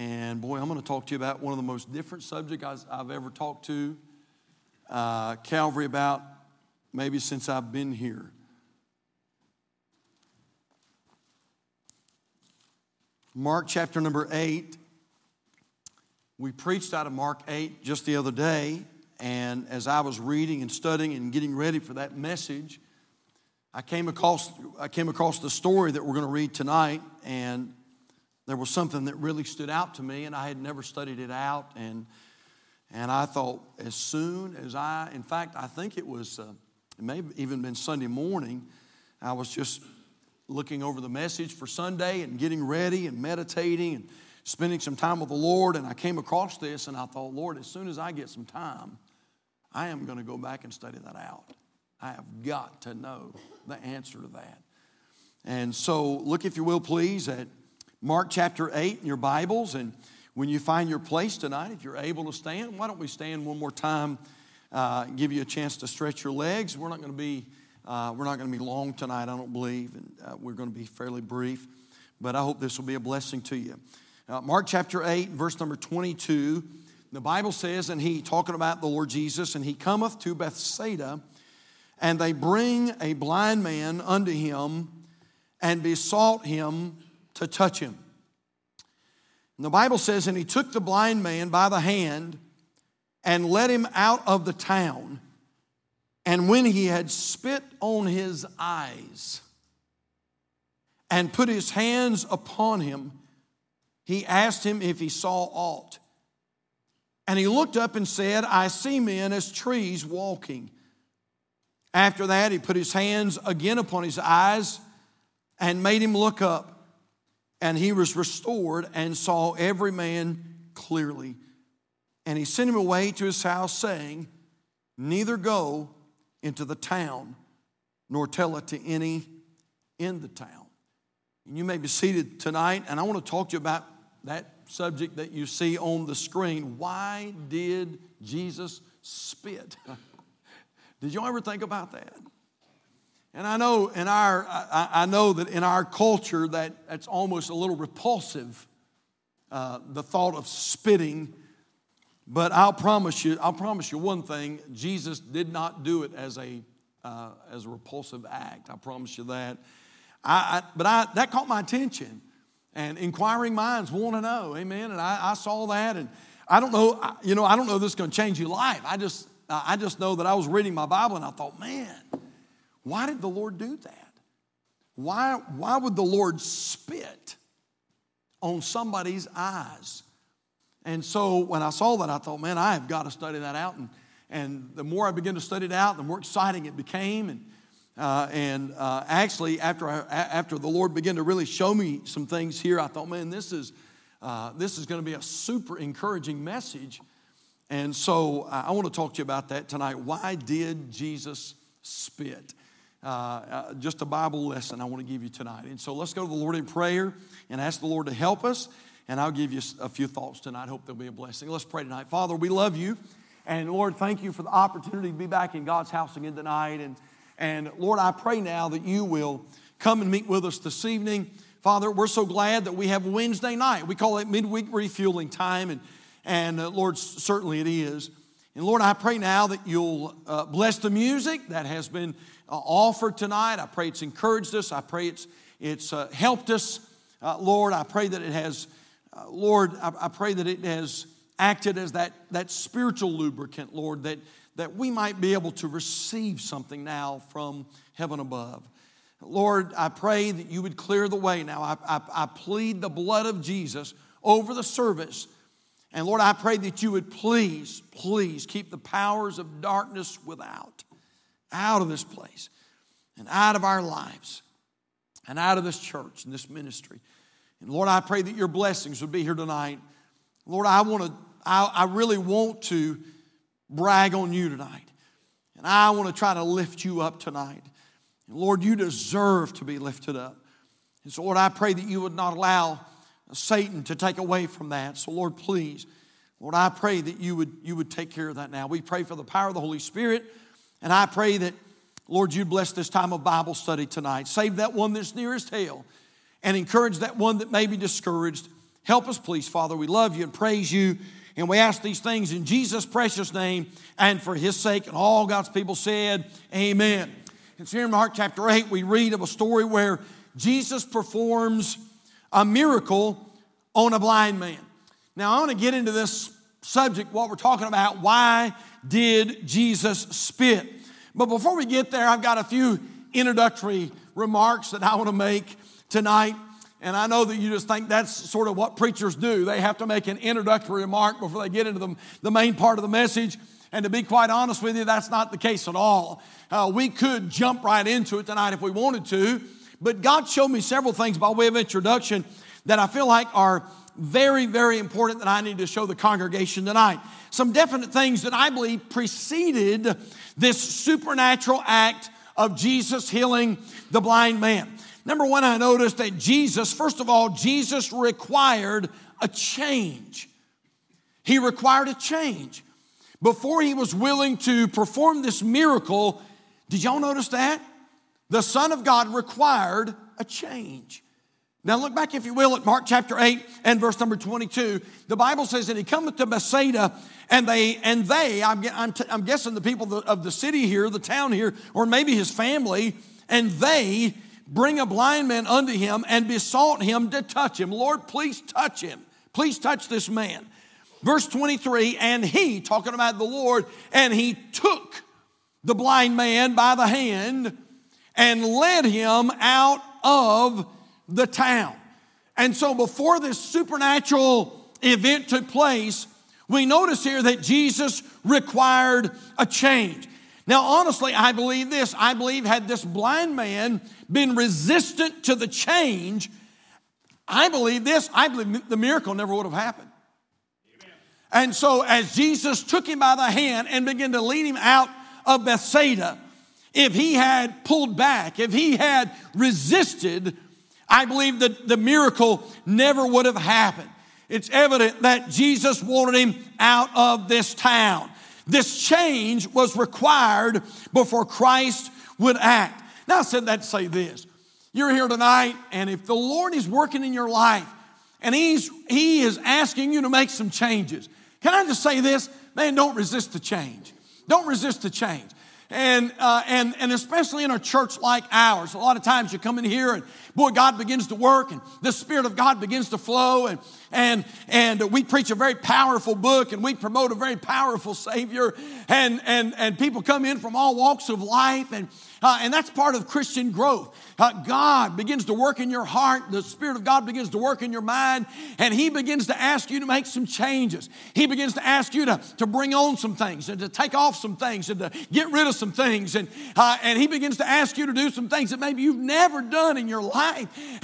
And boy, I'm going to talk to you about one of the most different subjects I've ever talked to Calvary about, maybe since I've been here. Mark chapter number 8. We preached out of Mark 8 just the other day, and as I was reading and studying and getting ready for that message, I came across the story that we're going to read tonight, and there was something that really stood out to me, and I had never studied it out, and I thought as soon as it may have even been Sunday morning, I was just looking over the message for Sunday and getting ready and meditating and spending some time with the Lord, and I came across this, and I thought, Lord, as soon as I get some time, I am going to go back and study that out. I have got to know the answer to that. And so look, if you will, please, at Mark chapter 8 in your Bibles, and when you find your place tonight, if you're able to stand, why don't we stand one more time, give you a chance to stretch your legs. We're not going to be long tonight, I don't believe, and we're going to be fairly brief, but I hope this will be a blessing to you. Mark chapter 8, verse number 22, the Bible says, and he, talking about the Lord Jesus, and he cometh to Bethsaida, and they bring a blind man unto him, and besought him to touch him. And the Bible says, and he took the blind man by the hand, and led him out of the town, and when he had spit on his eyes, and put his hands upon him, he asked him if he saw aught. And he looked up and said, I see men as trees walking. After that, he put his hands again upon his eyes and made him look up. And he was restored and saw every man clearly. And he sent him away to his house, saying, neither go into the town, nor tell it to any in the town. And you may be seated tonight, and I want to talk to you about that subject that you see on the screen. Why did Jesus spit? Did y'all ever think about that? And I know in our culture that it's almost a little repulsive, the thought of spitting. But I'll promise you one thing: Jesus did not do it as a repulsive act. I promise you that. That caught my attention, and inquiring minds want to know, amen. And I saw that, and I don't know if this is going to change your life. I just know that I was reading my Bible, and I thought, man, why did the Lord do that? Why would the Lord spit on somebody's eyes? And so when I saw that, I thought, man, I have got to study that out. And the more I began to study it out, the more exciting it became. And actually, after the Lord began to really show me some things here, I thought, man, this is going to be a super encouraging message. And so I want to talk to you about that tonight. Why did Jesus spit? Just a Bible lesson I want to give you tonight. And so let's go to the Lord in prayer and ask the Lord to help us. And I'll give you a few thoughts tonight. I hope they'll be a blessing. Let's pray tonight. Father, we love you. And Lord, thank you for the opportunity to be back in God's house again tonight. And Lord, I pray now that you will come and meet with us this evening. Father, we're so glad that we have Wednesday night. We call it midweek refueling time, and Lord, certainly it is. And Lord, I pray now that you'll bless the music that has been offered tonight. I pray it's encouraged us. I pray it's helped us. Lord, I pray that it has, I pray that it has acted as that spiritual lubricant, Lord, that we might be able to receive something now from heaven above. Lord, I pray that you would clear the way now. I plead the blood of Jesus over the service. And Lord, I pray that you would please keep the powers of darkness out of this place and out of our lives and out of this church and this ministry. And Lord, I pray that your blessings would be here tonight. Lord, I really want to brag on you tonight. And I want to try to lift you up tonight. And Lord, you deserve to be lifted up. And so, Lord, I pray that you would not allow Satan to take away from that. So, Lord, please, Lord, I pray that you would take care of that now. We pray for the power of the Holy Spirit. And I pray that, Lord, you'd bless this time of Bible study tonight. Save that one that's nearest hell and encourage that one that may be discouraged. Help us, please, Father. We love you and praise you. And we ask these things in Jesus' precious name and for his sake. And all God's people said, amen. And so here in Mark chapter 8, we read of a story where Jesus performs a miracle on a blind man. Now, I want to get into this subject, what we're talking about. Why did Jesus spit? But before we get there, I've got a few introductory remarks that I want to make tonight. And I know that you just think that's sort of what preachers do. They have to make an introductory remark before they get into the main part of the message. And to be quite honest with you, that's not the case at all. We could jump right into it tonight if we wanted to. But God showed me several things by way of introduction that I feel like are very, very important that I need to show the congregation tonight. Some definite things that I believe preceded this supernatural act of Jesus healing the blind man. Number one, I noticed that Jesus required a change. He required a change. Before he was willing to perform this miracle, did y'all notice that? The Son of God required a change. Now look back, if you will, at Mark chapter 8 and verse number 22. The Bible says, and he cometh to Bethsaida, I'm guessing the people of the city here, the town here, or maybe his family, and they bring a blind man unto him and besought him to touch him. Lord, please touch him. Please touch this man. Verse 23, and he, talking about the Lord, and he took the blind man by the hand and led him out of the town. And so before this supernatural event took place, we notice here that Jesus required a change. Now, honestly, I believe this. I believe had this blind man been resistant to the change, I believe the miracle never would have happened. Amen. And so as Jesus took him by the hand and began to lead him out of Bethsaida, if he had pulled back, if he had resisted, I believe that the miracle never would have happened. It's evident that Jesus wanted him out of this town. This change was required before Christ would act. Now I said that to say this. You're here tonight, and if the Lord is working in your life and He is asking you to make some changes, can I just say this? Man, don't resist the change. Don't resist the change. And especially in a church like ours, a lot of times you come in here and boy, God begins to work and the Spirit of God begins to flow and we preach a very powerful book and we promote a very powerful Savior and people come in from all walks of life and that's part of Christian growth. God begins to work in your heart. The Spirit of God begins to work in your mind. And he begins to ask you to make some changes. He begins to ask you to bring on some things and to take off some things and to get rid of some things. And he begins to ask you to do some things that maybe you've never done in your life.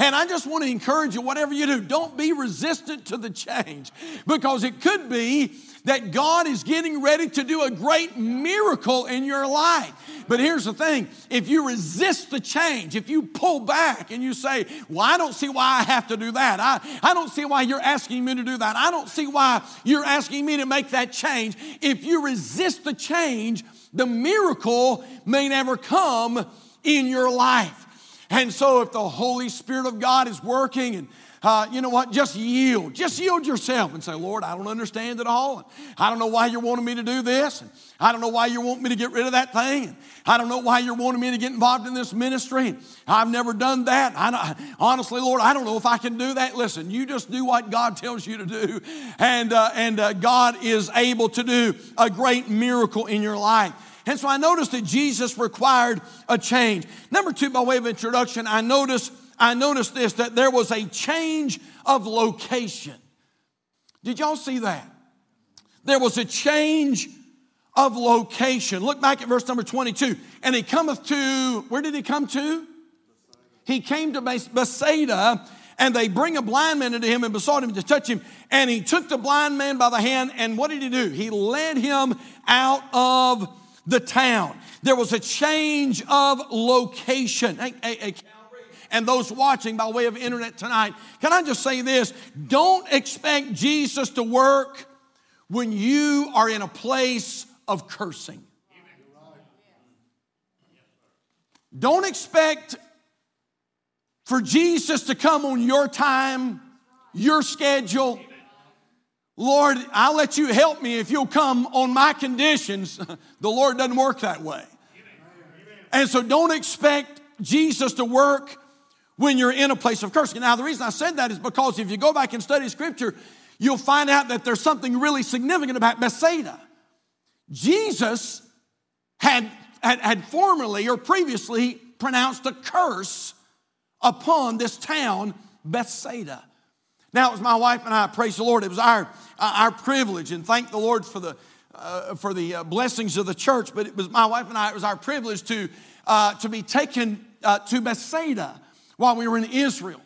And I just want to encourage you, whatever you do, don't be resistant to the change. Because it could be that God is getting ready to do a great miracle in your life. But here's the thing, if you resist the change, if you pull back and you say, well, I don't see why I have to do that. I don't see why you're asking me to do that. I don't see why you're asking me to make that change. If you resist the change, the miracle may never come in your life. And so if the Holy Spirit of God is working and you know what? Just yield. Just yield yourself and say, Lord, I don't understand it all. And I don't know why you're wanting me to do this. And I don't know why you're wanting me to get rid of that thing. And I don't know why you're wanting me to get involved in this ministry. And I've never done that. Honestly, Lord, I don't know if I can do that. Listen, you just do what God tells you to do. And God is able to do a great miracle in your life. And so I noticed that Jesus required a change. Number two, by way of introduction, I noticed this, that there was a change of location. Did y'all see that? There was a change of location. Look back at verse number 22. And he cometh to, where did he come to? He came to Bethsaida, and they bring a blind man unto him and besought him to touch him. And he took the blind man by the hand, and what did he do? He led him out of the town. There was a change of location. And those watching by way of internet tonight, can I just say this? Don't expect Jesus to work when you are in a place of cursing. Don't expect for Jesus to come on your time, your schedule. Lord, I'll let you help me if you'll come on my conditions. The Lord doesn't work that way. And so don't expect Jesus to work when you're in a place of cursing. Now, the reason I said that is because if you go back and study Scripture, you'll find out that there's something really significant about Bethsaida. Jesus had formerly or previously pronounced a curse upon this town, Bethsaida. Now, it was my wife and I, praise the Lord, it was our privilege, and thank the Lord for the blessings of the church, but it was my wife and I, it was our privilege to be taken to Bethsaida while we were in Israel.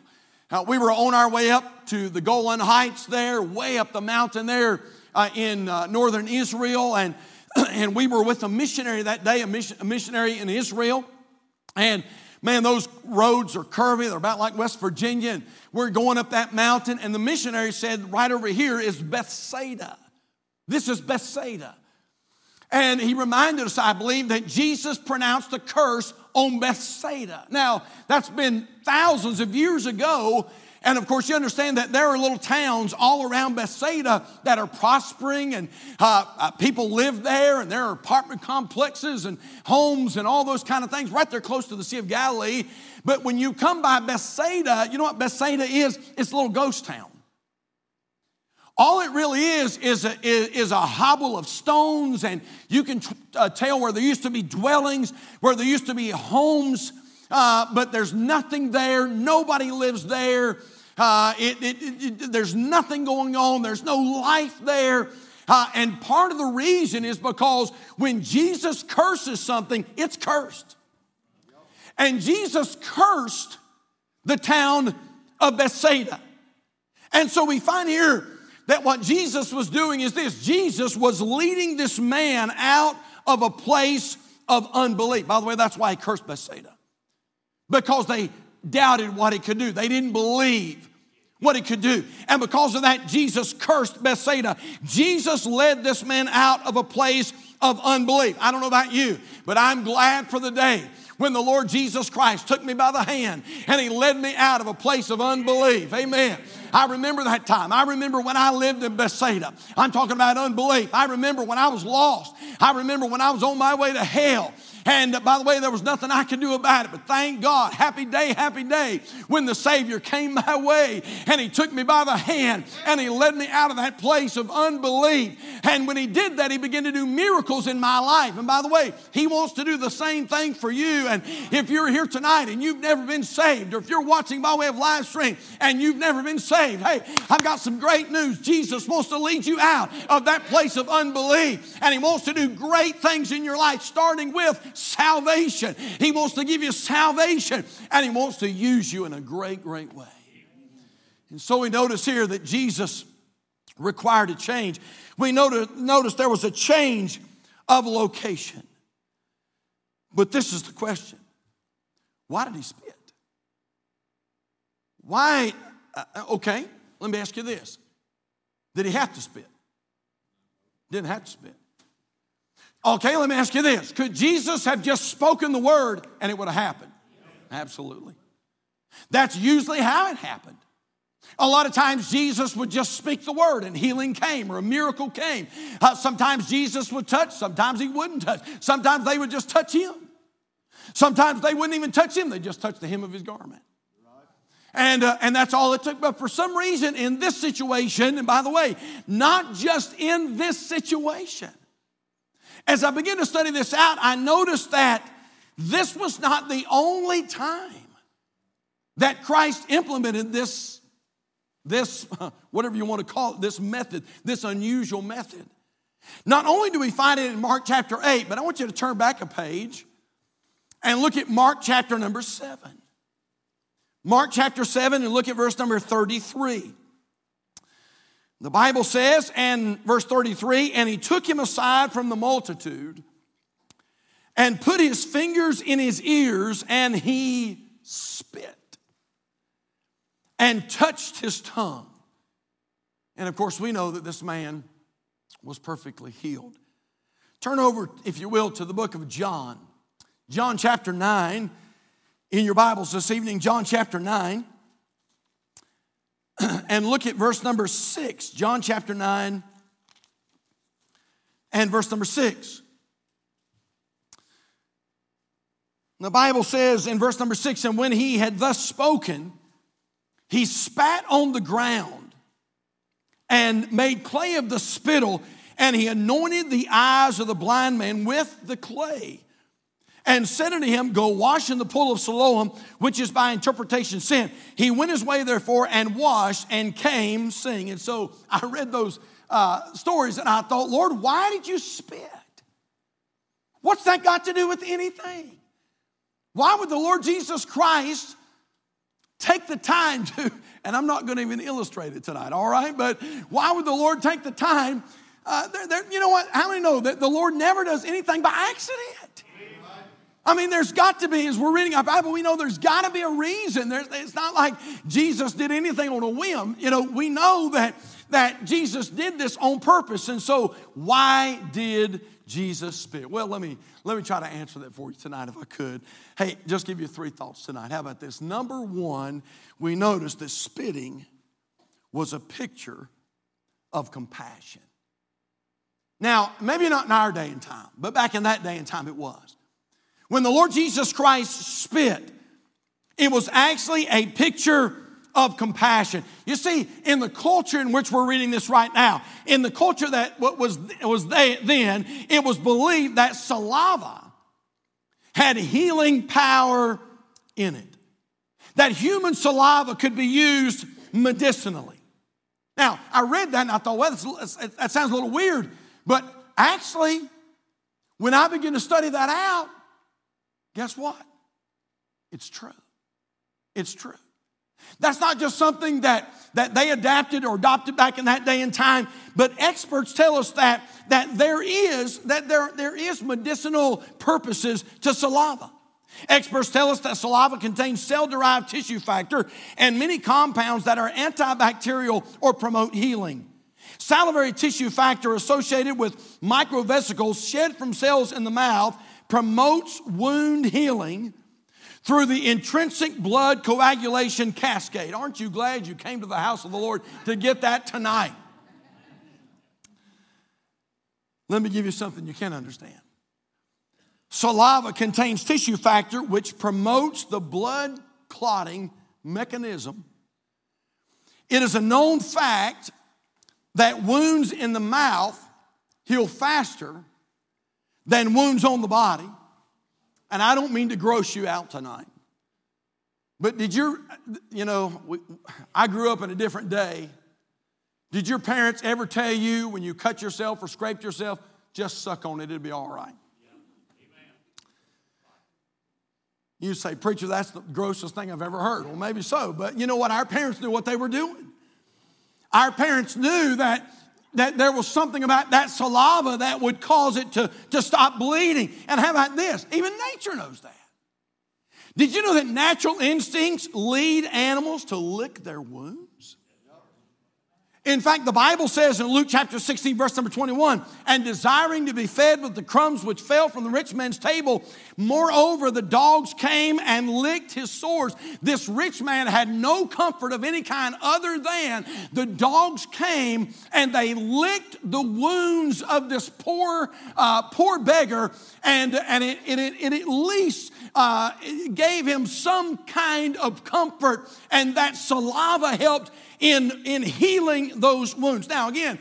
We were on our way up to the Golan Heights there, way up the mountain there in northern Israel, and we were with a missionary that day, a missionary in Israel, and man, those roads are curvy. They're about like West Virginia, and we're going up that mountain, and the missionary said, right over here is Bethsaida. This is Bethsaida. And he reminded us, I believe, that Jesus pronounced a curse on Bethsaida. Now, that's been thousands of years ago. And, of course, you understand that there are little towns all around Bethsaida that are prospering, and people live there, and there are apartment complexes and homes and all those kind of things right there close to the Sea of Galilee. But when you come by Bethsaida, you know what Bethsaida is? It's a little ghost town. All it really is a hobble of stones, and you can tell where there used to be dwellings, where there used to be homes, but there's nothing there. Nobody lives there. There's nothing going on. There's no life there. And part of the reason is because when Jesus curses something, it's cursed. And Jesus cursed the town of Bethsaida. And so we find here that what Jesus was doing is this. Jesus was leading this man out of a place of unbelief. By the way, that's why he cursed Bethsaida. Because they doubted what he could do. They didn't believe what he could do. And because of that, Jesus cursed Bethsaida. Jesus led this man out of a place of unbelief. I don't know about you, but I'm glad for the day when the Lord Jesus Christ took me by the hand and he led me out of a place of unbelief. Amen. I remember that time. I remember when I lived in Bethsaida. I'm talking about unbelief. I remember when I was lost. I remember when I was on my way to hell. And by the way, there was nothing I could do about it, but thank God, happy day, when the Savior came my way and he took me by the hand and he led me out of that place of unbelief. And when he did that, he began to do miracles in my life. And by the way, he wants to do the same thing for you. And if you're here tonight and you've never been saved, or if you're watching by way of live stream and you've never been saved, hey, I've got some great news. Jesus wants to lead you out of that place of unbelief, and he wants to do great things in your life, starting with salvation. He wants to give you salvation, and he wants to use you in a great, great way. And so we notice here that Jesus required a change. We notice there was a change of location. But this is the question. Why did he spit? Why? Okay, let me ask you this. Did he have to spit? Didn't have to spit. Okay, let me ask you this. Could Jesus have just spoken the word and it would have happened? Absolutely. That's usually how it happened. A lot of times Jesus would just speak the word and healing came or a miracle came. Sometimes Jesus would touch. Sometimes he wouldn't touch. Sometimes they would just touch him. Sometimes they wouldn't even touch him. They just touched the hem of his garment. And that's all it took. But for some reason in this situation, and by the way, not just in this situation, as I begin to study this out, I noticed that this was not the only time that Christ implemented this whatever you want to call it, this method, this unusual method. Not only do we find it in Mark chapter 8, but I want you to turn back a page and look at Mark chapter number 7. Mark chapter 7 and look at verse number 33. The Bible says, and verse 33, and he took him aside from the multitude and put his fingers in his ears, and he spit and touched his tongue. And, of course, we know that this man was perfectly healed. Turn over, if you will, to the book of John. John chapter 9, in your Bibles this evening, John chapter 9. and look at verse number 6, John chapter 9 and verse number 6. The Bible says in verse number 6, and when he had thus spoken, he spat on the ground and made clay of the spittle, and he anointed the eyes of the blind man with the clay and said unto him, go wash in the pool of Siloam, which is by interpretation sin. He went his way, therefore, and washed and came seeing. And so I read those stories and I thought, Lord, why did you spit? What's that got to do with anything? Why would the Lord Jesus Christ take the time to, and I'm not going to even illustrate it tonight, all right? But why would the Lord take the time? You know what? How many know that the Lord never does anything by accident? I mean, there's got to be, as we're reading our Bible, we know there's got to be a reason. It's not like Jesus did anything on a whim. You know, we know that Jesus did this on purpose. And so why did Jesus spit? Well, let me try to answer that for you tonight if I could. Hey, just give you three thoughts tonight. How about this? Number one, we noticed that spitting was a picture of compassion. Now, maybe not in our day and time, but back in that day and time it was. When the Lord Jesus Christ spit, it was actually a picture of compassion. You see, in the culture in which we're reading this right now, in the culture that was then, it was believed that saliva had healing power in it, that human saliva could be used medicinally. Now, I read that and I thought, well, that sounds a little weird. But actually, when I begin to study that out, guess what? It's true. It's true. That's not just something that they adapted or adopted back in that day and time, but experts tell us that there is medicinal purposes to saliva. Experts tell us that saliva contains cell-derived tissue factor and many compounds that are antibacterial or promote healing. Salivary tissue factor associated with microvesicles shed from cells in the mouth promotes wound healing through the intrinsic blood coagulation cascade. Aren't you glad you came to the house of the Lord to get that tonight? Let me give you something you can't understand. Saliva contains tissue factor which promotes the blood clotting mechanism. It is a known fact that wounds in the mouth heal faster than wounds on the body. And I don't mean to gross you out tonight. But I grew up in a different day. Did your parents ever tell you when you cut yourself or scraped yourself, just suck on it, it'll be all right? You say, preacher, that's the grossest thing I've ever heard. Well, maybe so. But you know what? Our parents knew what they were doing. Our parents knew that there was something about that saliva that would cause it to stop bleeding. And how about this? Even nature knows that. Did you know that natural instincts lead animals to lick their wounds? In fact, the Bible says in Luke chapter 16, verse number 21, and desiring to be fed with the crumbs which fell from the rich man's table, moreover, the dogs came and licked his sores. This rich man had no comfort of any kind other than the dogs came and they licked the wounds of this poor beggar, and it at least it gave him some kind of comfort, and that saliva helped in healing those wounds. Now again,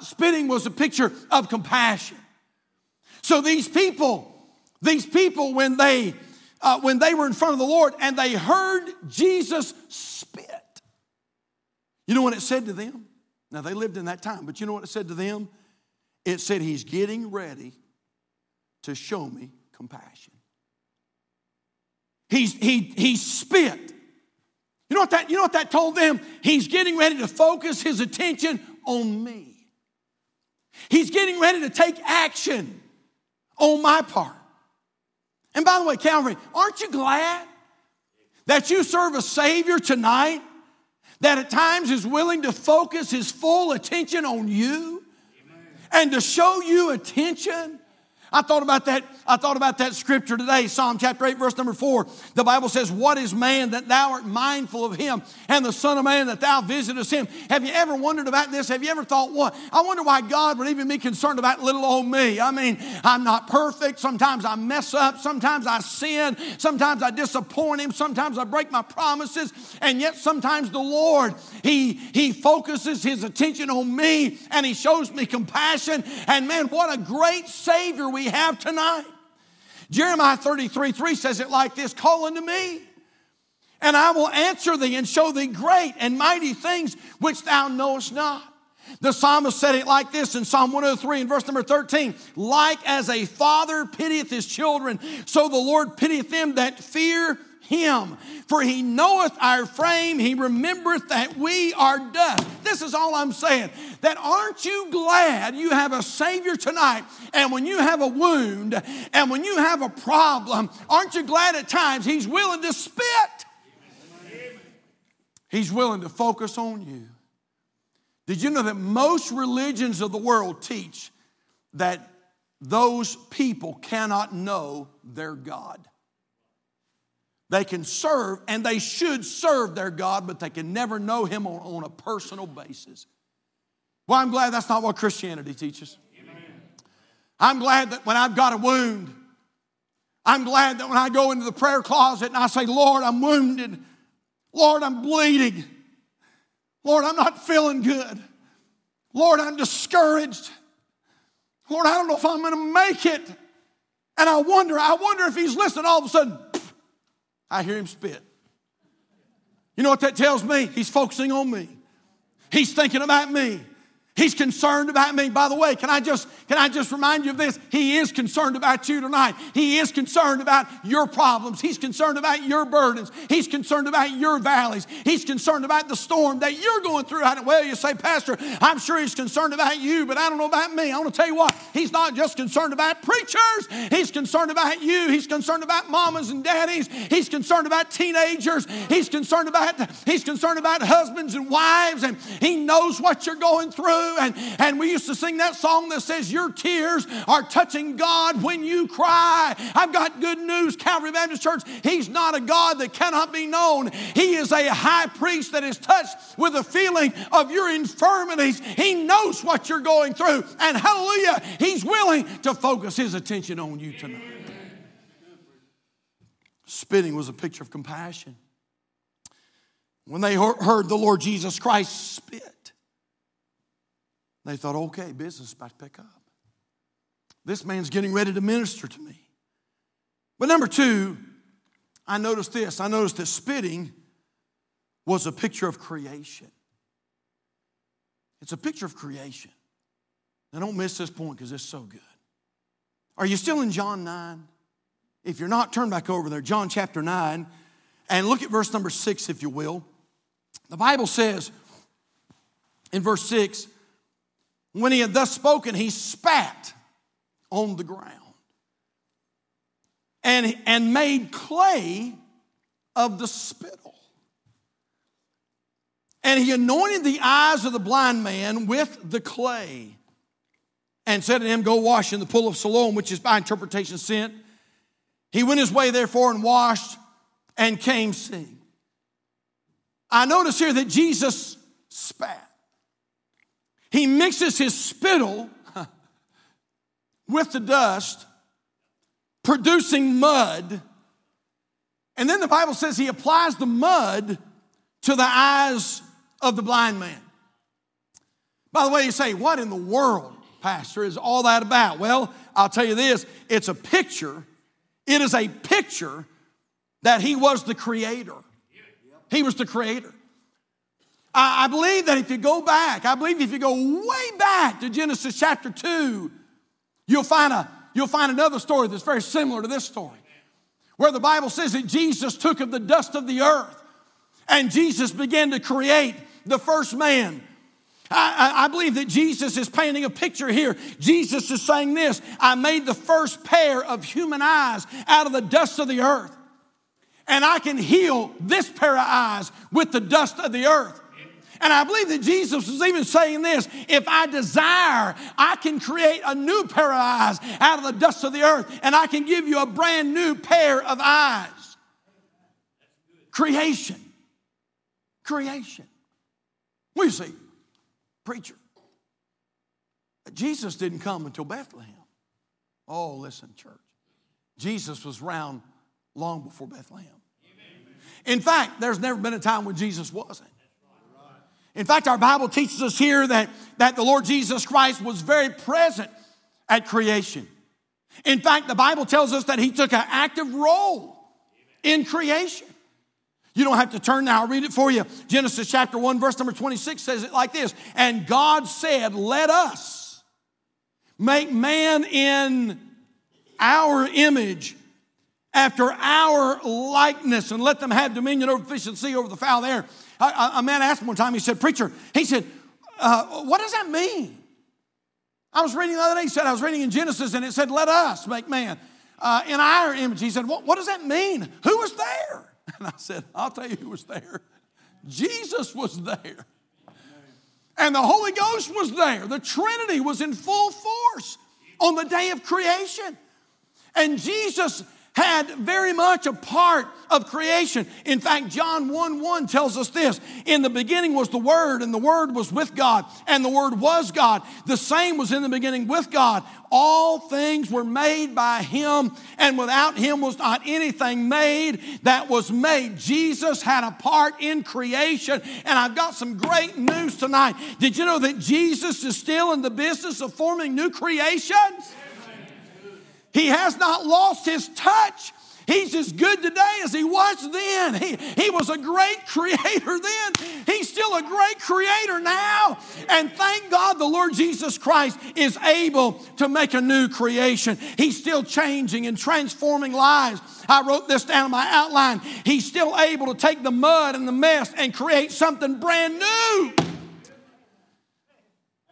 spitting was a picture of compassion. So these people, when they were in front of the Lord and they heard Jesus spit, you know what it said to them? Now they lived in that time, but you know what it said to them? It said, he's getting ready to show me compassion. He spit. You know what that told them? He's getting ready to focus his attention on me. He's getting ready to take action on my part. And by the way, Calvary, aren't you glad that you serve a Savior tonight that at times is willing to focus his full attention on you and to show you attention? I thought about that scripture today, Psalm chapter 8, verse number 4. The Bible says, what is man that thou art mindful of him, and the son of man that thou visitest him? Have you ever wondered about this? Have you ever thought, what? I wonder why God would even be concerned about little old me. I mean, I'm not perfect. Sometimes I mess up. Sometimes I sin. Sometimes I disappoint him. Sometimes I break my promises. And yet sometimes the Lord, he focuses his attention on me, and he shows me compassion. And man, what a great Savior we have tonight. Jeremiah 33:3 says it like this, call unto me, and I will answer thee and show thee great and mighty things which thou knowest not. The psalmist said it like this in Psalm 103 and verse number 13, like as a father pitieth his children, so the Lord pitieth them that fear him. For he knoweth our frame, he remembereth that we are dust. This is all I'm saying. That aren't you glad you have a Savior tonight? And when you have a wound and when you have a problem, aren't you glad at times he's willing to spit? Amen. He's willing to focus on you. Did you know that most religions of the world teach that those people cannot know their God? They can serve, and they should serve their God, but they can never know him on a personal basis. Well, I'm glad that's not what Christianity teaches. Amen. I'm glad that when I've got a wound, I'm glad that when I go into the prayer closet and I say, Lord, I'm wounded. Lord, I'm bleeding. Lord, I'm not feeling good. Lord, I'm discouraged. Lord, I don't know if I'm going to make it. And I wonder if he's listening. All of a sudden, I hear him spit. You know what that tells me? He's focusing on me. He's thinking about me. He's concerned about me. By the way, can I just remind you of this? He is concerned about you tonight. He is concerned about your problems. He's concerned about your burdens. He's concerned about your valleys. He's concerned about the storm that you're going through. Well, you say, Pastor, I'm sure he's concerned about you, but I don't know about me. I want to tell you what, he's not just concerned about preachers. He's concerned about you. He's concerned about mamas and daddies. He's concerned about teenagers. He's concerned about husbands and wives, and he knows what you're going through. And we used to sing that song that says, your tears are touching God when you cry. I've got good news, Calvary Baptist Church. He's not a God that cannot be known. He is a high priest that is touched with the feeling of your infirmities. He knows what you're going through. And hallelujah, he's willing to focus his attention on you tonight. Spitting was a picture of compassion. When they heard the Lord Jesus Christ spit, they thought, okay, business is about to pick up. This man's getting ready to minister to me. But number two, I noticed this. I noticed that spitting was a picture of creation. It's a picture of creation. Now don't miss this point because it's so good. Are you still in John 9? If you're not, turn back over there. John chapter 9. And look at verse number 6, if you will. The Bible says in verse 6, when he had thus spoken, he spat on the ground and made clay of the spittle. And he anointed the eyes of the blind man with the clay and said to him, go wash in the pool of Siloam, which is by interpretation sent. He went his way, therefore, and washed and came seeing. I notice here that Jesus spat. He mixes his spittle with the dust, producing mud. And then the Bible says he applies the mud to the eyes of the blind man. By the way, you say, what in the world, Pastor, is all that about? Well, I'll tell you this. It's a picture. It is a picture that he was the creator. He was the creator. I believe that if you go back, way back to Genesis chapter 2, you'll find another story that's very similar to this story, where the Bible says that Jesus took of the dust of the earth and Jesus began to create the first man. I believe that Jesus is painting a picture here. Jesus is saying this, I made the first pair of human eyes out of the dust of the earth, and I can heal this pair of eyes with the dust of the earth. And I believe that Jesus was even saying this: if I desire, I can create a new pair of eyes out of the dust of the earth, and I can give you a brand new pair of eyes. Creation. Creation. We see, preacher, Jesus didn't come until Bethlehem. Oh, listen, church. Jesus was around long before Bethlehem. Amen. In fact, there's never been a time when Jesus wasn't. In fact, our Bible teaches us here that the Lord Jesus Christ was very present at creation. In fact, the Bible tells us that he took an active role in creation. You don't have to turn now. I'll read it for you. Genesis chapter 1, verse number 26 says it like this: and God said, let us make man in our image, after our likeness, and let them have dominion over fish and sea, over the fowl there. A man asked me one time, he said, preacher, he said, what does that mean? I was reading the other day, he said, I was reading in Genesis, and it said, let us make man in our image. He said, what does that mean? Who was there? And I said, I'll tell you who was there. Jesus was there. And the Holy Ghost was there. The Trinity was in full force on the day of creation. And Jesus had very much a part of creation. In fact, John 1:1 tells us this: in the beginning was the Word, and the Word was with God, and the Word was God. The same was in the beginning with God. All things were made by him, and without him was not anything made that was made. Jesus had a part in creation, and I've got some great news tonight. Did you know that Jesus is still in the business of forming new creations? He has not lost his touch. He's as good today as he was then. He was a great creator then. He's still a great creator now. And thank God the Lord Jesus Christ is able to make a new creation. He's still changing and transforming lives. I wrote this down in my outline. He's still able to take the mud and the mess and create something brand new.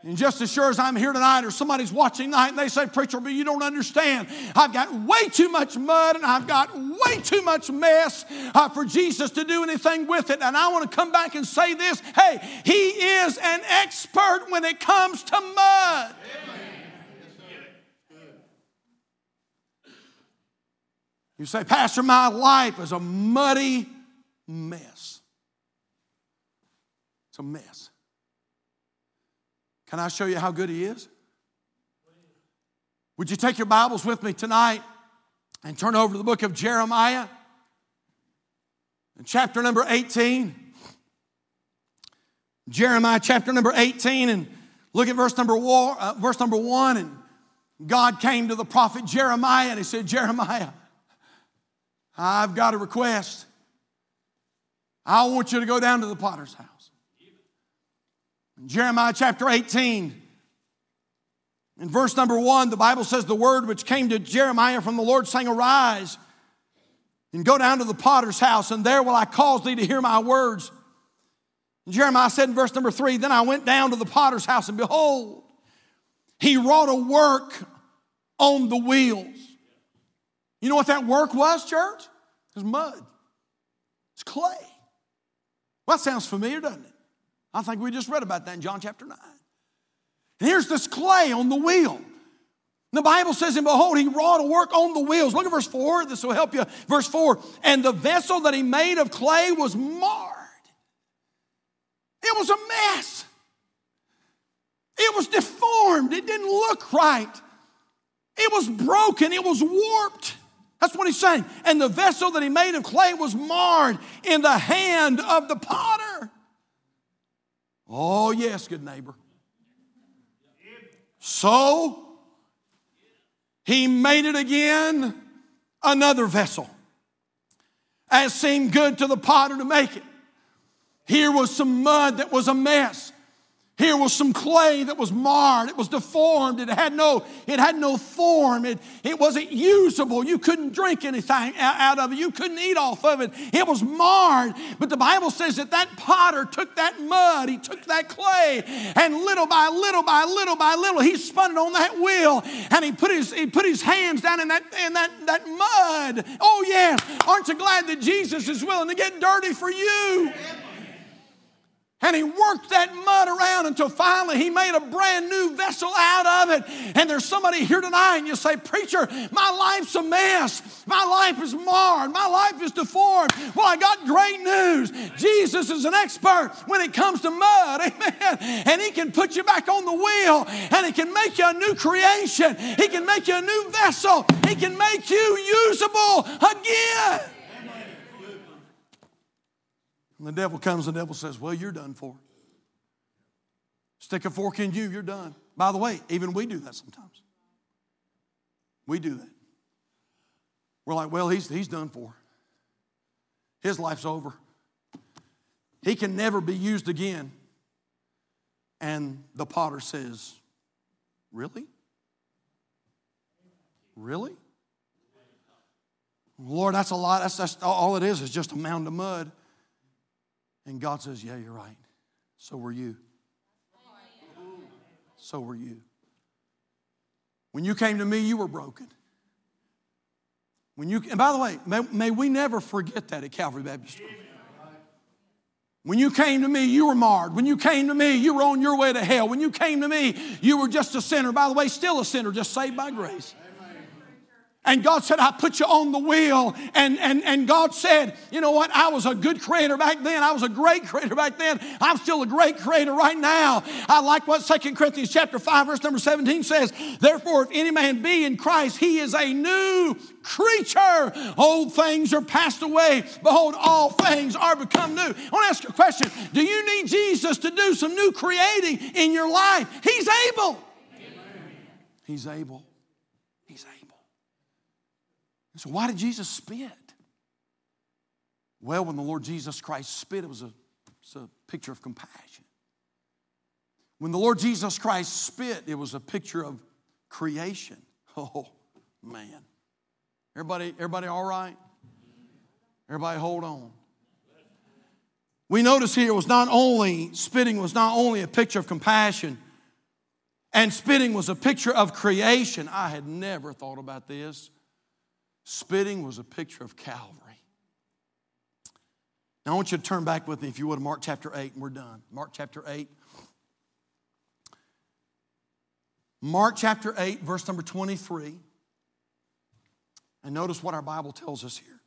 And just as sure as I'm here tonight, or somebody's watching tonight and they say, preacher, but you don't understand. I've got way too much mud, and I've got way too much mess for Jesus to do anything with it. And I want to come back and say this: hey, he is an expert when it comes to mud. Amen. You say, pastor, my life is a muddy mess. It's a mess. Can I show you how good he is? Would you take your Bibles with me tonight and turn over to the book of Jeremiah in chapter number 18. Jeremiah chapter number 18, and look at verse number 1. And God came to the prophet Jeremiah and he said, Jeremiah, I've got a request. I want you to go down to the potter's house. Jeremiah chapter 18, in verse number 1, the Bible says, the word which came to Jeremiah from the Lord, saying, arise and go down to the potter's house, and there will I cause thee to hear my words. And Jeremiah said in verse number 3, then I went down to the potter's house, and behold, he wrought a work on the wheels. You know what that work was, church? It was mud. It's clay. Well, that sounds familiar, doesn't it? I think we just read about that in John chapter 9. And here's this clay on the wheel. And the Bible says, and behold, he wrought a work on the wheels. Look at verse 4. This will help you. Verse 4. And the vessel that he made of clay was marred. It was a mess. It was deformed. It didn't look right. It was broken. It was warped. That's what he's saying. And the vessel that he made of clay was marred in the hand of the potter. Oh, yes, good neighbor. So he made it again, another vessel, as seemed good to the potter to make it. Here was some mud that was a mess. Here was some clay that was marred. It was deformed. It had no form. It wasn't usable. You couldn't drink anything out of it. You couldn't eat off of it. It was marred. But the Bible says that potter took that mud. He took that clay, and little by little by little by little, he spun it on that wheel, and he put his hands down in that mud. Oh, yes. Aren't you glad that Jesus is willing to get dirty for you? And he worked that mud around until finally he made a brand new vessel out of it. And there's somebody here tonight and you say, preacher, my life's a mess. My life is marred. My life is deformed. Well, I got great news. Jesus is an expert when it comes to mud. Amen. And he can put you back on the wheel. And he can make you a new creation. He can make you a new vessel. He can make you usable again. And the devil comes, the devil says, well, you're done for. Stick a fork in you, you're done. By the way, even we do that sometimes. We do that. We're like, well, he's done for. His life's over. He can never be used again. And the potter says, really? Really? Lord, that's a lot. That's all it is just a mound of mud. And God says, yeah, you're right. So were you. So were you. When you came to me, you were broken. And by the way, may we never forget that at Calvary Baptist Church. When you came to me, you were marred. When you came to me, you were on your way to hell. When you came to me, you were just a sinner. By the way, still a sinner, just saved by grace. And God said, I put you on the wheel. And God said, you know what? I was a good creator back then. I was a great creator back then. I'm still a great creator right now. I like what 2 Corinthians chapter 5, verse number 17 says. Therefore, if any man be in Christ, he is a new creature. Old things are passed away. Behold, all things are become new. I want to ask you a question. Do you need Jesus to do some new creating in your life? He's able. He's able. He's able. So why did Jesus spit? Well, when the Lord Jesus Christ spit, it was a picture of compassion. When the Lord Jesus Christ spit, it was a picture of creation. Oh, man. Everybody all right? Everybody hold on. We notice here spitting was not only a picture of compassion, and spitting was a picture of creation. I had never thought about this. Spitting was a picture of Calvary. Now I want you to turn back with me, if you would, to Mark chapter 8, and we're done. Mark chapter 8. Mark chapter 8, verse number 23. And notice what our Bible tells us here.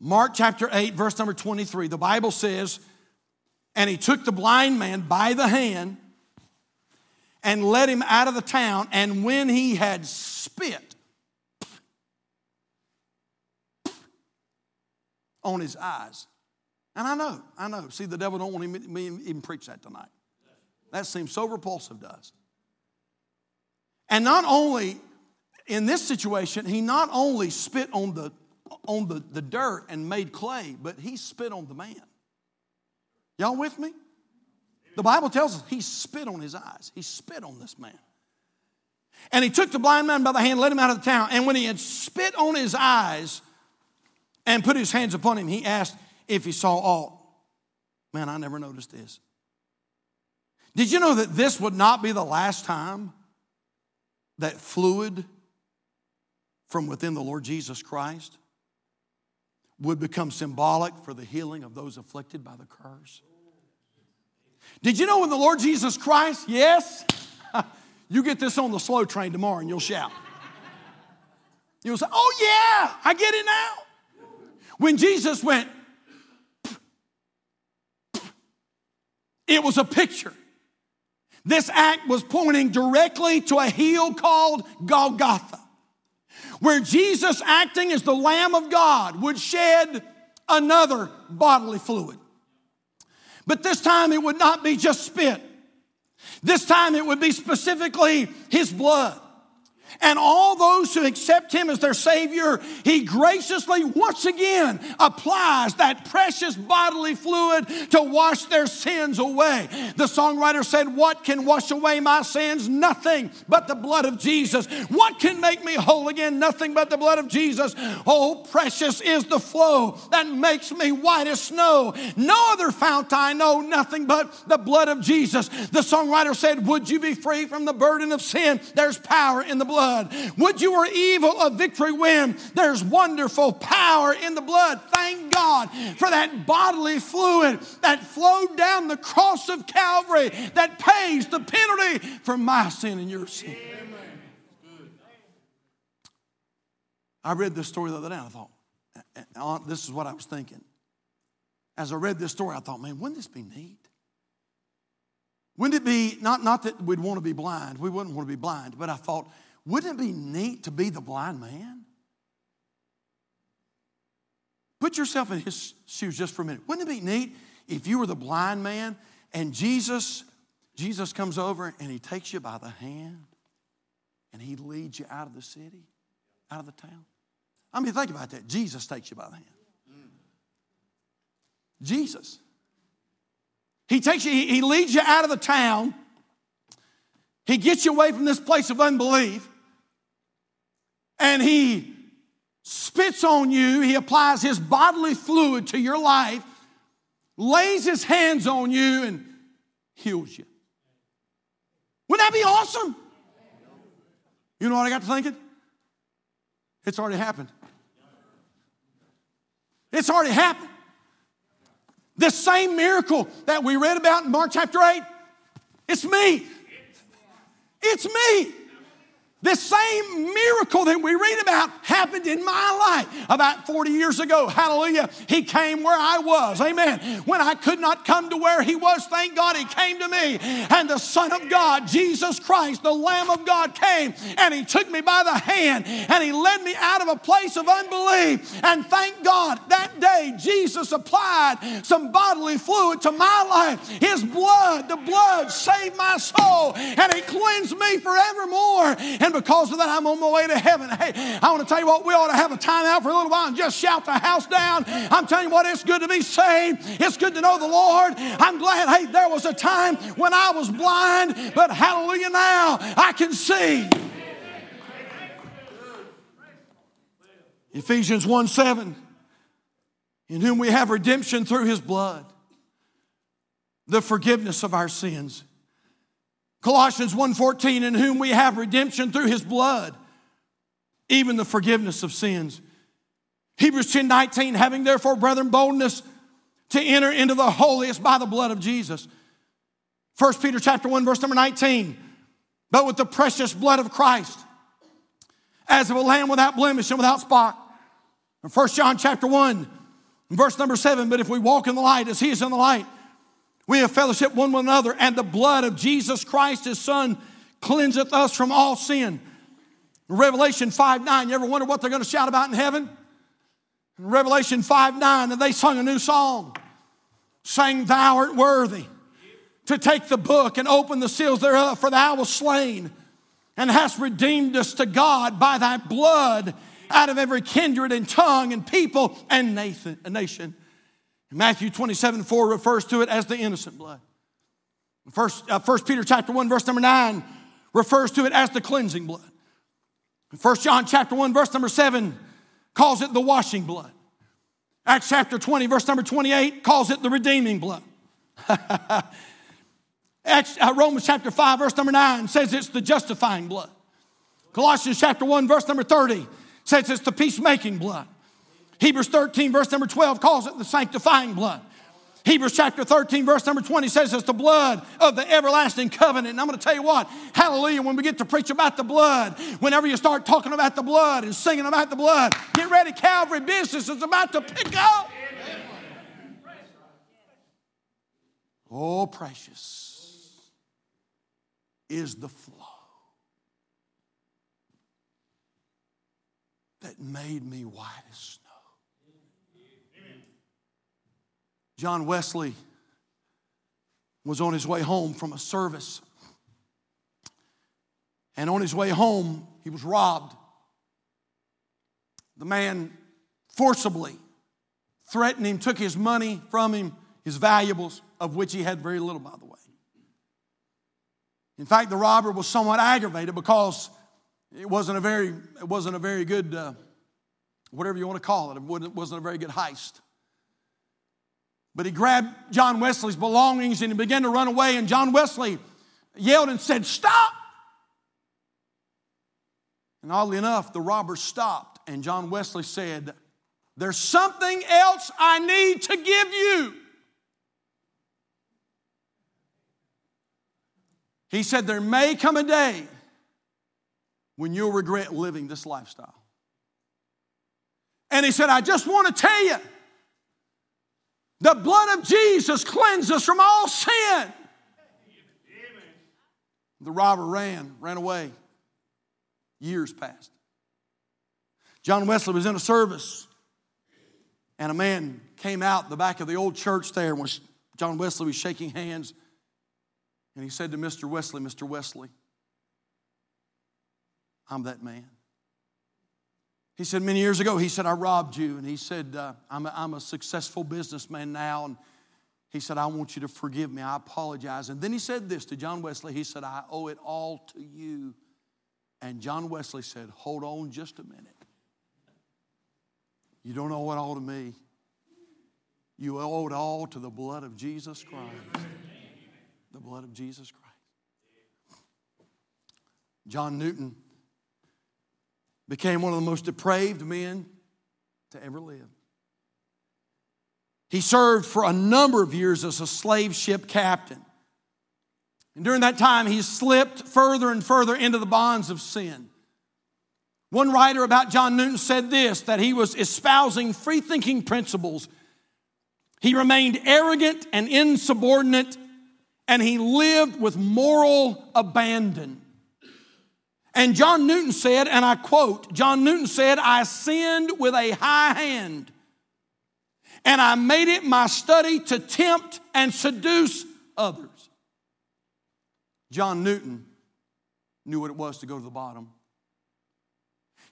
Mark chapter 8, verse number 23. The Bible says, and he took the blind man by the hand and led him out of the town, and when he had spit on his eyes. And I know. See, the devil don't want me even preach that tonight. That seems so repulsive to us. And not only, in this situation, he not only spit on the dirt and made clay, but he spit on the man. Y'all with me? The Bible tells us he spit on his eyes. He spit on this man. And he took the blind man by the hand, led him out of the town, and when he had spit on his eyes, and put his hands upon him, he asked if he saw aught. Man, I never noticed this. Did you know that this would not be the last time that fluid from within the Lord Jesus Christ would become symbolic for the healing of those afflicted by the curse? Did you know when the Lord Jesus Christ, yes, you get this on the slow train tomorrow and you'll shout. You'll say, oh yeah, I get it now. When Jesus went, it was a picture. This act was pointing directly to a hill called Golgotha, where Jesus, acting as the Lamb of God, would shed another bodily fluid. But this time it would not be just spit. This time it would be specifically his blood. And all those who accept him as their Savior, he graciously once again applies that precious bodily fluid to wash their sins away. The songwriter said, what can wash away my sins? Nothing but the blood of Jesus. What can make me whole again? Nothing but the blood of Jesus. Oh, precious is the flow that makes me white as snow. No other fount I know, nothing but the blood of Jesus. The songwriter said, would you be free from the burden of sin? There's power in the blood blood. Would you were evil, a victory win. There's wonderful power in the blood. Thank God for that bodily fluid that flowed down the cross of Calvary that pays the penalty for my sin and your sin. Amen. I read this story the other day and I thought, this is what I was thinking. As I read this story, I thought, man, wouldn't this be neat? Wouldn't it be, not that we'd want to be blind. We wouldn't want to be blind. But I thought, wouldn't it be neat to be the blind man? Put yourself in his shoes just for a minute. Wouldn't it be neat if you were the blind man and Jesus comes over and he takes you by the hand and he leads you out of the city, out of the town? I mean, think about that. Jesus takes you by the hand. Jesus. He takes you, he leads you out of the town. He gets you away from this place of unbelief. And he spits on you. He applies his bodily fluid to your life, lays his hands on you, and heals you. Wouldn't that be awesome? You know what I got to thinking? It's already happened. It's already happened. This same miracle that we read about in Mark chapter 8, it's me. It's me. This same miracle that we read about happened in my life about 40 years ago. Hallelujah. He came where I was. Amen. When I could not come to where he was, thank God he came to me. And the Son of God, Jesus Christ, the Lamb of God came and he took me by the hand and he led me out of a place of unbelief. And thank God that day Jesus applied some bodily fluid to my life. His blood, the blood saved my soul and it cleansed me forevermore. And because of that, I'm on my way to heaven. Hey, I want to tell you what, we ought to have a time out for a little while and just shout the house down. I'm telling you what, it's good to be saved. It's good to know the Lord. I'm glad, hey, there was a time when I was blind, but hallelujah, now I can see. Amen. Ephesians 1:7, in whom we have redemption through his blood, the forgiveness of our sins. Colossians 1:14, in whom we have redemption through his blood, even the forgiveness of sins. Hebrews 10:19, having therefore, brethren, boldness to enter into the holiest by the blood of Jesus. 1 Peter chapter 1, verse number 19, but with the precious blood of Christ, as of a lamb without blemish and without spot. And 1 John chapter 1, verse number 7, but if we walk in the light as he is in the light, we have fellowship one with another, and the blood of Jesus Christ, his Son, cleanseth us from all sin. Revelation 5:9, you ever wonder what they're going to shout about in heaven? In Revelation 5:9, and they sung a new song, saying, thou art worthy to take the book and open the seals thereof, for thou wast slain, and hast redeemed us to God by thy blood out of every kindred and tongue and people and nation. Matthew 27:4 refers to it as the innocent blood. 1 Peter chapter 1, verse number 9 refers to it as the cleansing blood. 1 John chapter 1, verse number 7 calls it the washing blood. Acts chapter 20, verse number 28 calls it the redeeming blood. Romans chapter 5, verse number 9 says it's the justifying blood. Colossians chapter 1, verse number 30 says it's the peacemaking blood. Hebrews 13, verse number 12, calls it the sanctifying blood. Hebrews chapter 13, verse number 20 says it's the blood of the everlasting covenant. And I'm going to tell you what, hallelujah, when we get to preach about the blood, whenever you start talking about the blood and singing about the blood, get ready, Calvary business is about to pick up. Oh, precious is the flow that made me white as snow. John Wesley was on his way home from a service. And on his way home, he was robbed. The man forcibly threatened him, took his money from him, his valuables, of which he had very little, by the way. In fact, the robber was somewhat aggravated because it wasn't a very good, whatever you want to call it. It wasn't a very good heist. But he grabbed John Wesley's belongings and he began to run away. And John Wesley yelled and said, stop. And oddly enough, the robber stopped, and John Wesley said, "There's something else I need to give you." He said, "There may come a day when you'll regret living this lifestyle." And he said, "I just want to tell you, the blood of Jesus cleansed us from all sin." Amen. The robber ran away. Years passed. John Wesley was in a service, and a man came out the back of the old church there, and John Wesley was shaking hands, and he said to Mr. Wesley, "Mr. Wesley, I'm that man." He said, "Many years ago," he said, "I robbed you." And he said, I'm a successful businessman now. And he said, "I want you to forgive me. I apologize." And then he said this to John Wesley. He said, "I owe it all to you." And John Wesley said, "Hold on just a minute. You don't owe it all to me. You owe it all to the blood of Jesus Christ." The blood of Jesus Christ. John Newton became one of the most depraved men to ever live. He served for a number of years as a slave ship captain. And during that time, he slipped further and further into the bonds of sin. One writer about John Newton said this, that he was espousing free-thinking principles. He remained arrogant and insubordinate, and he lived with moral abandon. And John Newton said, and I quote, John Newton said, "I sinned with a high hand, and I made it my study to tempt and seduce others." John Newton knew what it was to go to the bottom.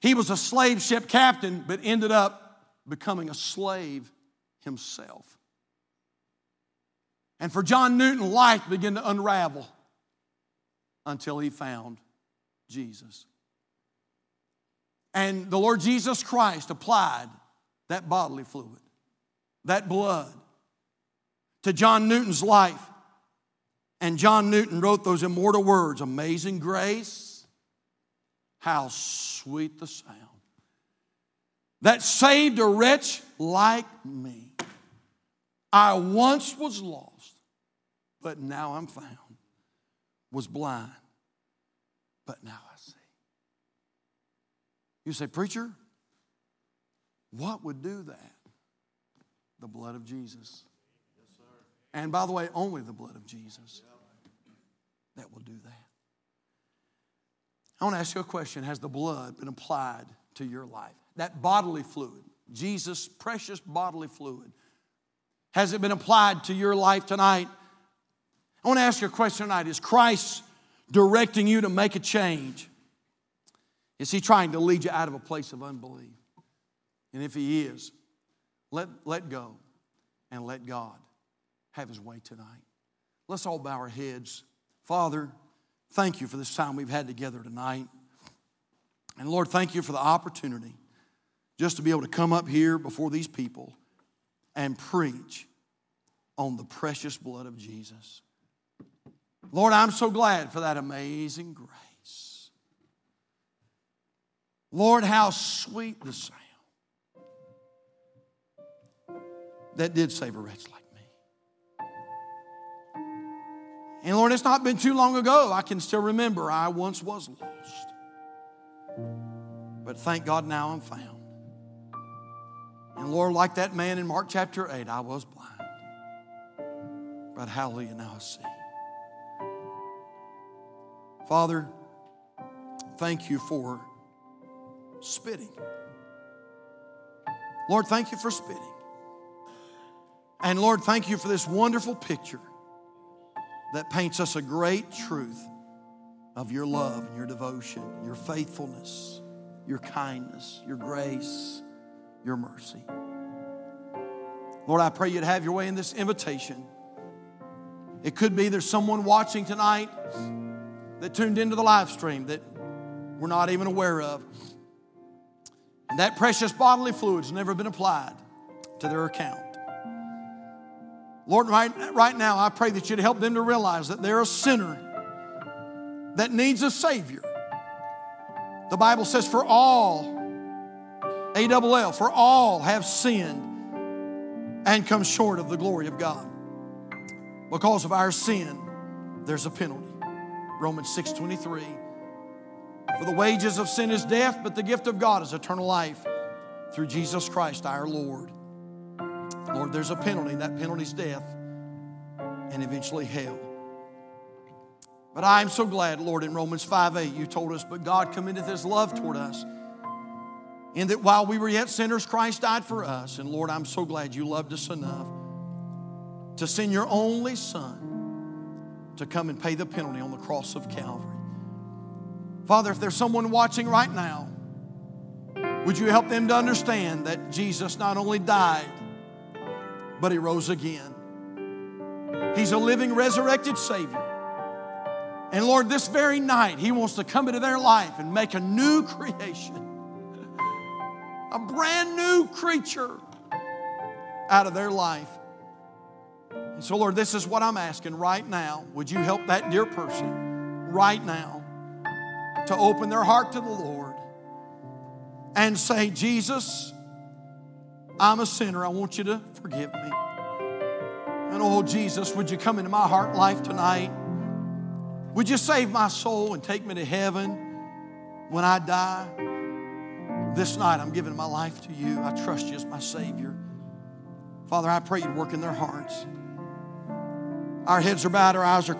He was a slave ship captain, but ended up becoming a slave himself. And for John Newton, life began to unravel until he found Jesus. And the Lord Jesus Christ applied that bodily fluid, that blood, to John Newton's life. And John Newton wrote those immortal words, "Amazing grace, how sweet the sound that saved a wretch like me. I once was lost, but now I'm found, was blind, but now I see." You say, "Preacher, what would do that?" The blood of Jesus. Yes, sir. And by the way, only the blood of Jesus that will do that. I want to ask you a question. Has the blood been applied to your life? That bodily fluid, Jesus' precious bodily fluid, has it been applied to your life tonight? I want to ask you a question tonight. Is Christ directing you to make a change? Is he trying to lead you out of a place of unbelief? And if he is, let go and let God have his way tonight. Let's all bow our heads. Father, thank you for this time we've had together tonight. And Lord, thank you for the opportunity just to be able to come up here before these people and preach on the precious blood of Jesus. Lord, I'm so glad for that amazing grace. Lord, how sweet the sound that did save a wretch like me. And Lord, it's not been too long ago. I can still remember I once was lost. But thank God now I'm found. And Lord, like that man in Mark chapter 8, I was blind, but hallelujah, now I see. Father, thank you for spitting. Lord, thank you for spitting. And Lord, thank you for this wonderful picture that paints us a great truth of your love and your devotion, your faithfulness, your kindness, your grace, your mercy. Lord, I pray you'd have your way in this invitation. It could be there's someone watching tonight that tuned into the live stream that we're not even aware of. And that precious bodily fluid's never been applied to their account. Lord, right now, I pray that you'd help them to realize that they're a sinner that needs a Savior. The Bible says, for all, A-double-L, for all have sinned and come short of the glory of God. Because of our sin, there's a penalty. Romans 6:23. For the wages of sin is death, but the gift of God is eternal life through Jesus Christ our Lord. Lord, there's a penalty, and that penalty's death and eventually hell. But I am so glad, Lord, in Romans 5:8, you told us, but God commendeth his love toward us, in that while we were yet sinners, Christ died for us. And Lord, I'm so glad you loved us enough to send your only Son to come and pay the penalty on the cross of Calvary. Father, if there's someone watching right now, would you help them to understand that Jesus not only died, but he rose again. He's a living, resurrected Savior. And Lord, this very night, he wants to come into their life and make a new creation, a brand new creature out of their life. And so, Lord, this is what I'm asking right now. Would you help that dear person right now to open their heart to the Lord and say, Jesus, I'm a sinner. I want you to forgive me. And oh, Jesus, would you come into my heart life tonight? Would you save my soul and take me to heaven when I die? This night I'm giving my life to you. I trust you as my Savior. Father, I pray you'd work in their hearts. Our heads are bowed, our eyes are closed.